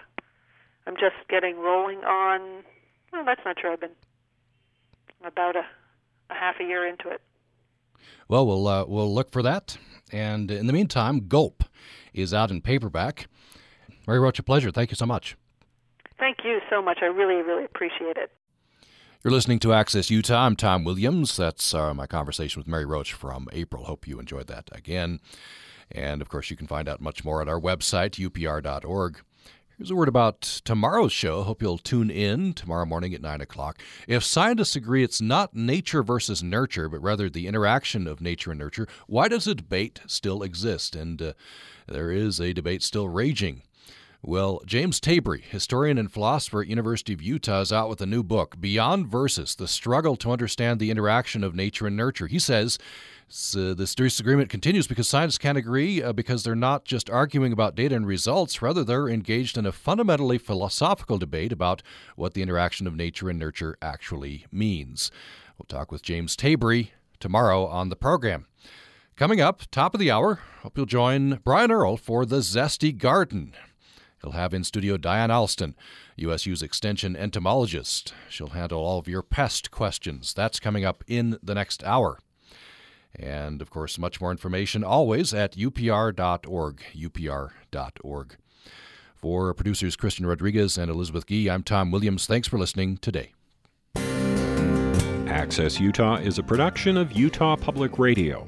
I'm just getting rolling on. Well, that's not true. I've been about a, a half a year into it. Well, we'll uh, we'll look for that. And in the meantime, Gulp is out in paperback. Mary Roach, a pleasure. Thank you so much. Thank you so much. I really really appreciate it. You're listening to Access Utah. I'm Tom Williams. That's uh, my conversation with Mary Roach from April. Hope you enjoyed that again. And, of course, you can find out much more at our website, U P R dot org. Here's a word about tomorrow's show. Hope you'll tune in tomorrow morning at nine o'clock. If scientists agree it's not nature versus nurture, but rather the interaction of nature and nurture, why does a debate still exist? And uh, there is a debate still raging. Well, James Tabry, historian and philosopher at University of Utah, is out with a new book, Beyond Versus, The Struggle to Understand the Interaction of Nature and Nurture. He says uh, this disagreement continues because scientists can't agree uh, because they're not just arguing about data and results. Rather, they're engaged in a fundamentally philosophical debate about what the interaction of nature and nurture actually means. We'll talk with James Tabry tomorrow on the program. Coming up, top of the hour, hope you'll join Brian Earle for The Zesty Garden. He'll have in studio Diane Alston, U S U's Extension entomologist. She'll handle all of your pest questions. That's coming up in the next hour. And, of course, much more information always at U P R dot org, U P R dot org. For producers Christian Rodriguez and Elizabeth Gee, I'm Tom Williams. Thanks for listening today. Access Utah is a production of Utah Public Radio.